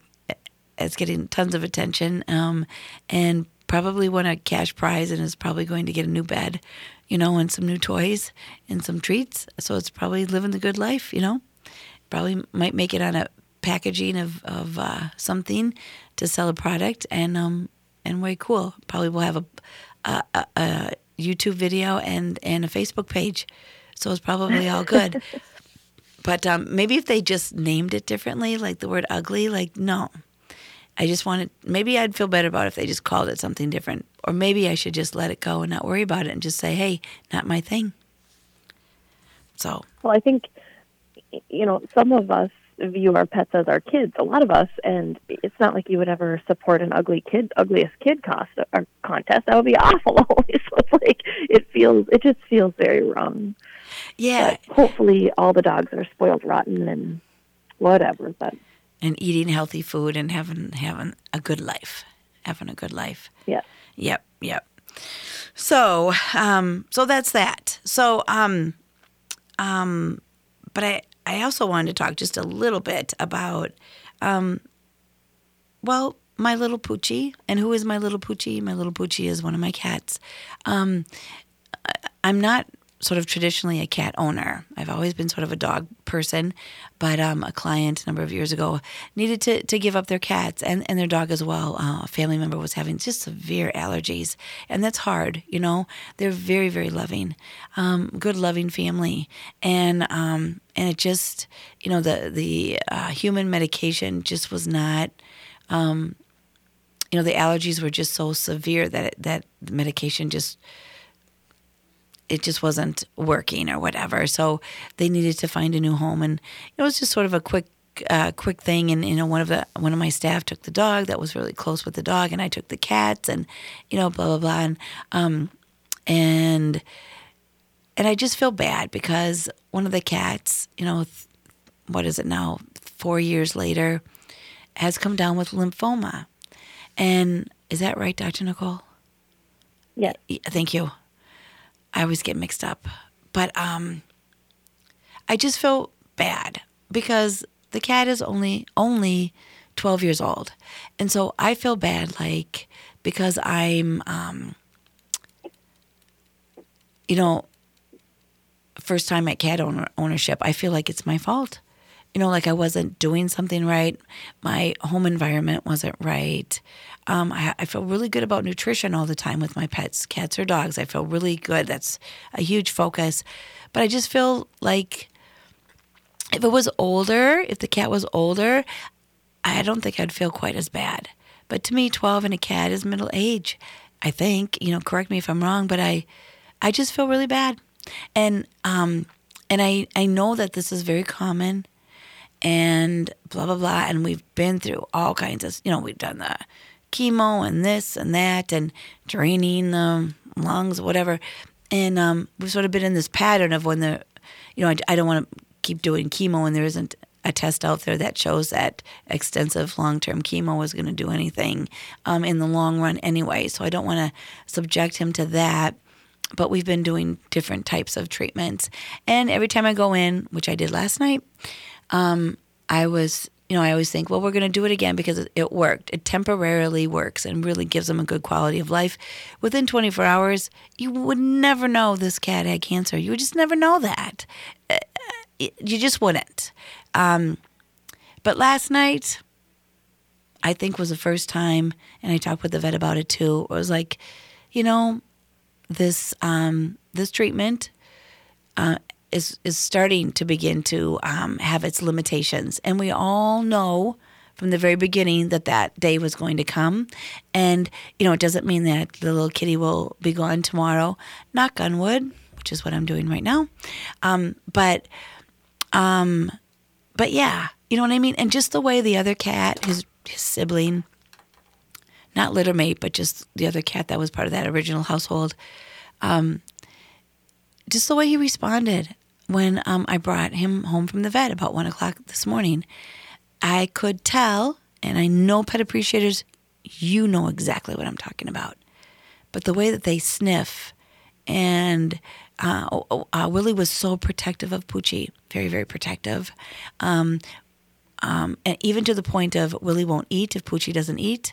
is getting tons of attention um, and probably won a cash prize and is probably going to get a new bed, you know, and some new toys and some treats. So it's probably living the good life, you know. Probably might make it on a packaging of, of uh, something to sell a product, and um and way cool. Probably we'll have a, a, a, a YouTube video and, and a Facebook page. So it's probably all good. But um, maybe if they just named it differently, like the word ugly, like no. I just want it, maybe I'd feel better about it if they just called it something different. Or maybe I should just let it go and not worry about it and just say, hey, not my thing. So. Well, I think, you know, some of us view our pets as our kids, a lot of us, and it's not like you would ever support an ugly kid, ugliest kid cost or contest. That would be awful. So it's like it feels, it just feels very wrong. Yeah. But hopefully, all the dogs are spoiled rotten and whatever, but and eating healthy food and having having a good life, having a good life. Yeah. Yep. Yep. So, um, so that's that. So, um, um, but I. I also wanted to talk just a little bit about, um, well, my little Poochie. And who is my little Poochie? My little Poochie is one of my cats. Um, I'm not sort of traditionally a cat owner. I've always been sort of a dog person. But um, a client a number of years ago needed to, to give up their cats and, and their dog as well. Uh, a family member was having just severe allergies. And that's hard, you know. They're very, very loving, um, good, loving family. And um, and it just, you know, the, the uh, human medication just was not, um, you know, the allergies were just so severe that that medication just, it just wasn't working or whatever. So they needed to find a new home, and it was just sort of a quick, uh, quick thing. And you know, one of the one of my staff took the dog that was really close with the dog, and I took the cats, and you know, blah blah blah, and um, and and I just feel bad because one of the cats, you know, th- what is it now, four years later, has come down with lymphoma, and is that right, Doctor Nicole? Yeah. Thank you. I always get mixed up, but um, I just feel bad because the cat is only only twelve years old, and so I feel bad, like because I'm, um, you know, first time at cat owner ownership. I feel like it's my fault, you know, like I wasn't doing something right. My home environment wasn't right. Um, I, I feel really good about nutrition all the time with my pets, cats or dogs. I feel really good. That's a huge focus. But I just feel like if it was older, if the cat was older, I don't think I'd feel quite as bad. But to me, twelve and a cat is middle age, I think. You know, correct me if I'm wrong, but I I just feel really bad. And um, and I, I know that this is very common and blah, blah, blah. And we've been through all kinds of, you know, we've done the chemo and this and that and draining the lungs, whatever. And um, we've sort of been in this pattern of when the, you know, I, I don't want to keep doing chemo and there isn't a test out there that shows that extensive long-term chemo is going to do anything um, in the long run anyway. So I don't want to subject him to that. But we've been doing different types of treatments. And every time I go in, which I did last night, um, I was, you know, I always think, well, we're going to do it again because it worked. It temporarily works and really gives them a good quality of life. Within twenty-four hours, you would never know this cat had cancer. You would just never know that. You just wouldn't. Um, but last night, I think was the first time, and I talked with the vet about it too, it was like, you know, this um, this treatment uh, is is starting to begin to um, have its limitations. And we all know from the very beginning that that day was going to come. And, you know, it doesn't mean that the little kitty will be gone tomorrow, knock on wood, which is what I'm doing right now. Um, but, um, but yeah, you know what I mean? And just the way the other cat, his his sibling, not litter mate, but just the other cat that was part of that original household. Um, just the way he responded when um, I brought him home from the vet about one o'clock this morning, I could tell, and I know pet appreciators, you know exactly what I'm talking about. But the way that they sniff, and uh, oh, uh, Willie was so protective of Poochie, very, very protective. Um, Um, and even to the point of Willie won't eat if Poochie doesn't eat,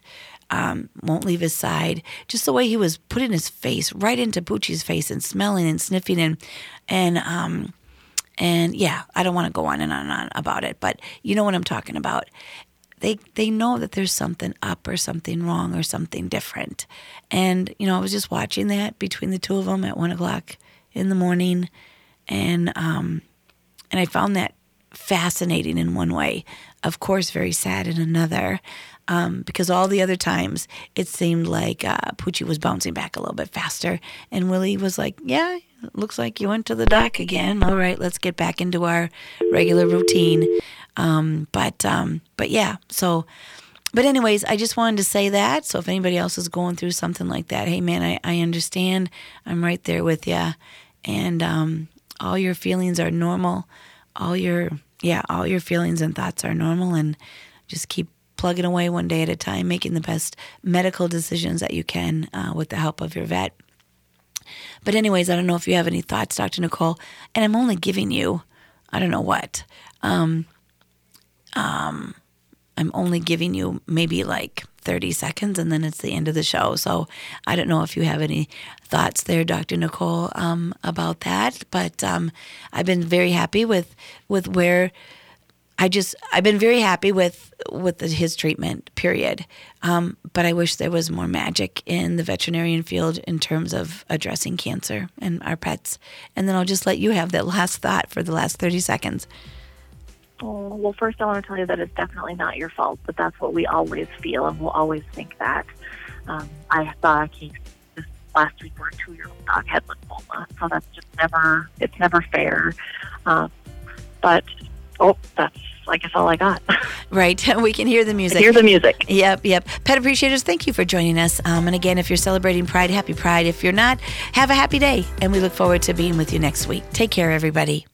um, won't leave his side. Just the way he was putting his face right into Poochie's face and smelling and sniffing and and um, and yeah, I don't want to go on and on and on about it, but you know what I'm talking about. They they know that there's something up or something wrong or something different. And you know, I was just watching that between the two of them at one o'clock in the morning, and um, and I found that fascinating in one way, of course, very sad in another, um, because all the other times it seemed like uh, Poochie was bouncing back a little bit faster, and Willie was like, yeah, looks like you went to the dock again. All right, let's get back into our regular routine. Um, but, um, but yeah, so, but anyways, I just wanted to say that. So if anybody else is going through something like that, hey, man, I, I understand. I'm right there with you. And um, all your feelings are normal. All your, yeah, all your feelings and thoughts are normal, and just keep plugging away one day at a time, making the best medical decisions that you can uh, with the help of your vet. But anyways, I don't know if you have any thoughts, Doctor Nicole, and I'm only giving you, I don't know what, um, um, I'm only giving you maybe like thirty seconds, and then it's the end of the show. So I don't know if you have any thoughts there, Doctor Nicole, um, about that. But um, I've been very happy with with where I just I've been very happy with with the, his treatment period. Um, but I wish there was more magic in the veterinarian field in terms of addressing cancer and our pets. And then I'll just let you have that last thought for the last thirty seconds. Oh, well, first I want to tell you that it's definitely not your fault, but that's what we always feel, and we'll always think that. Um, I saw a case this last week where a two-year-old dog had lymphoma, so that's just never, it's never fair. Um, but, oh, that's, I guess, all I got. Right. We can hear the music. I hear the music. Yep, yep. Pet Appreciators, thank you for joining us. Um, and again, if you're celebrating Pride, happy Pride. If you're not, have a happy day, and we look forward to being with you next week. Take care, everybody.